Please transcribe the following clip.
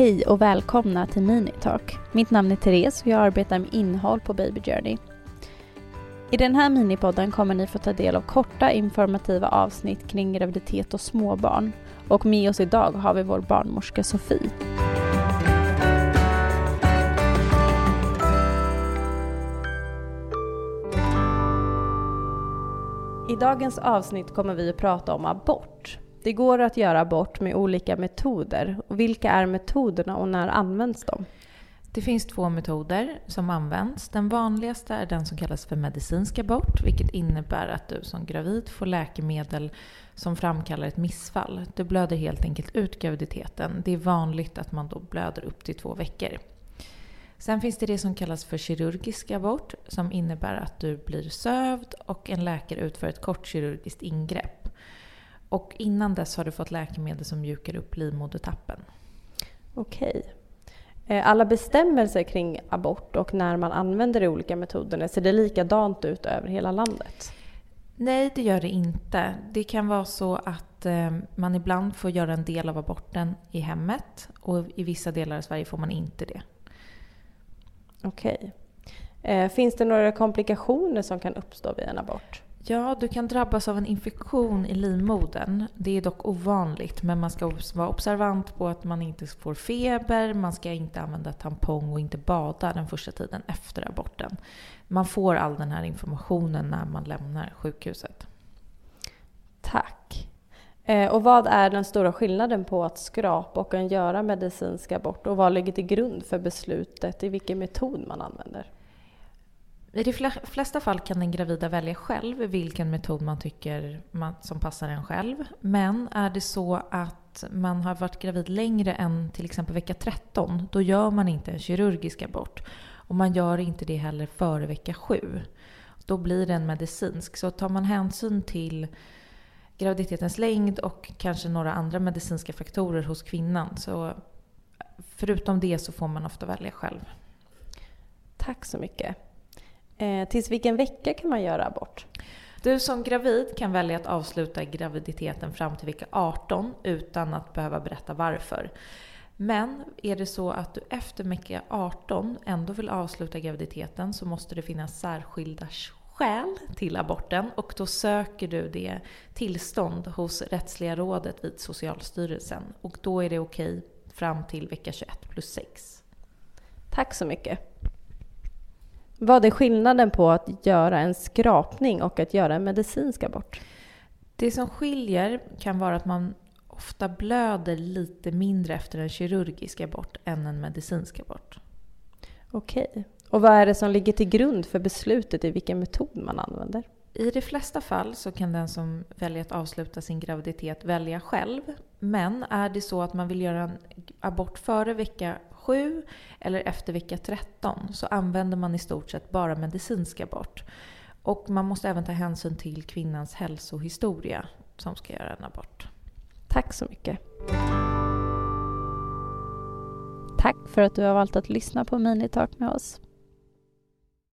Hej och välkomna till Minitalk. Mitt namn är Therese och jag arbetar med innehåll på Baby Journey. I den här minipodden kommer ni få ta del av korta informativa avsnitt kring graviditet och småbarn. Och med oss idag har vi vår barnmorska Sofia. I dagens avsnitt kommer vi att prata om abort. Det går att göra abort med olika metoder. Och vilka är metoderna och när används de? Det finns två metoder som används. Den vanligaste är den som kallas för medicinsk abort, vilket innebär att du som gravid får läkemedel som framkallar ett missfall. Du blöder helt enkelt ut graviditeten. Det är vanligt att man då blöder upp till 2 veckor. Sen finns det som kallas för kirurgisk abort, som innebär att du blir sövd och en läkare utför ett kort kirurgiskt ingrepp. Och innan dess har du fått läkemedel som mjukar upp livmodertappen. Okej. Alla bestämmelser kring abort och när man använder de olika metoderna, ser det likadant ut över hela landet? Nej, det gör det inte. Det kan vara så att man ibland får göra en del av aborten i hemmet och i vissa delar av Sverige får man inte det. Okej. Finns det några komplikationer som kan uppstå vid en abort? Ja, du kan drabbas av en infektion i livmodern. Det är dock ovanligt, men man ska vara observant på att man inte får feber, man ska inte använda tampong och inte bada den första tiden efter aborten. Man får all den här informationen när man lämnar sjukhuset. Tack. Och vad är den stora skillnaden på att skrapa och att göra medicinsk abort och vad ligger till grund för beslutet i vilken metod man använder? I de flesta fall kan den gravida välja själv vilken metod man tycker som passar en själv. Men är det så att man har varit gravid längre än till exempel vecka 13, då gör man inte en kirurgisk abort. Och man gör inte det heller före vecka 7. Då blir det en medicinsk. Så tar man hänsyn till graviditetens längd och kanske några andra medicinska faktorer hos kvinnan. Så förutom det så får man ofta välja själv. Tack så mycket. Tills vilken vecka kan man göra abort? Du som gravid kan välja att avsluta graviditeten fram till vecka 18 utan att behöva berätta varför. Men är det så att du efter vecka 18 ändå vill avsluta graviditeten så måste det finnas särskilda skäl till aborten. Och då söker du det tillstånd hos Rättsliga rådet vid Socialstyrelsen. Och då är det okej fram till vecka 21+6. Tack så mycket. Vad är skillnaden på att göra en skrapning och att göra en medicinsk abort? Det som skiljer kan vara att man ofta blöder lite mindre efter en kirurgisk abort än en medicinsk abort. Okej. Och vad är det som ligger till grund för beslutet i vilken metod man använder? I de flesta fall så kan den som väljer att avsluta sin graviditet välja själv. Men är det så att man vill göra en abort före vecka 7 eller efter vecka 13 så använder man i stort sett bara medicinsk abort. Och man måste även ta hänsyn till kvinnans hälsohistoria som ska göra en abort. Tack så mycket. Tack för att du har valt att lyssna på Minitalk med oss.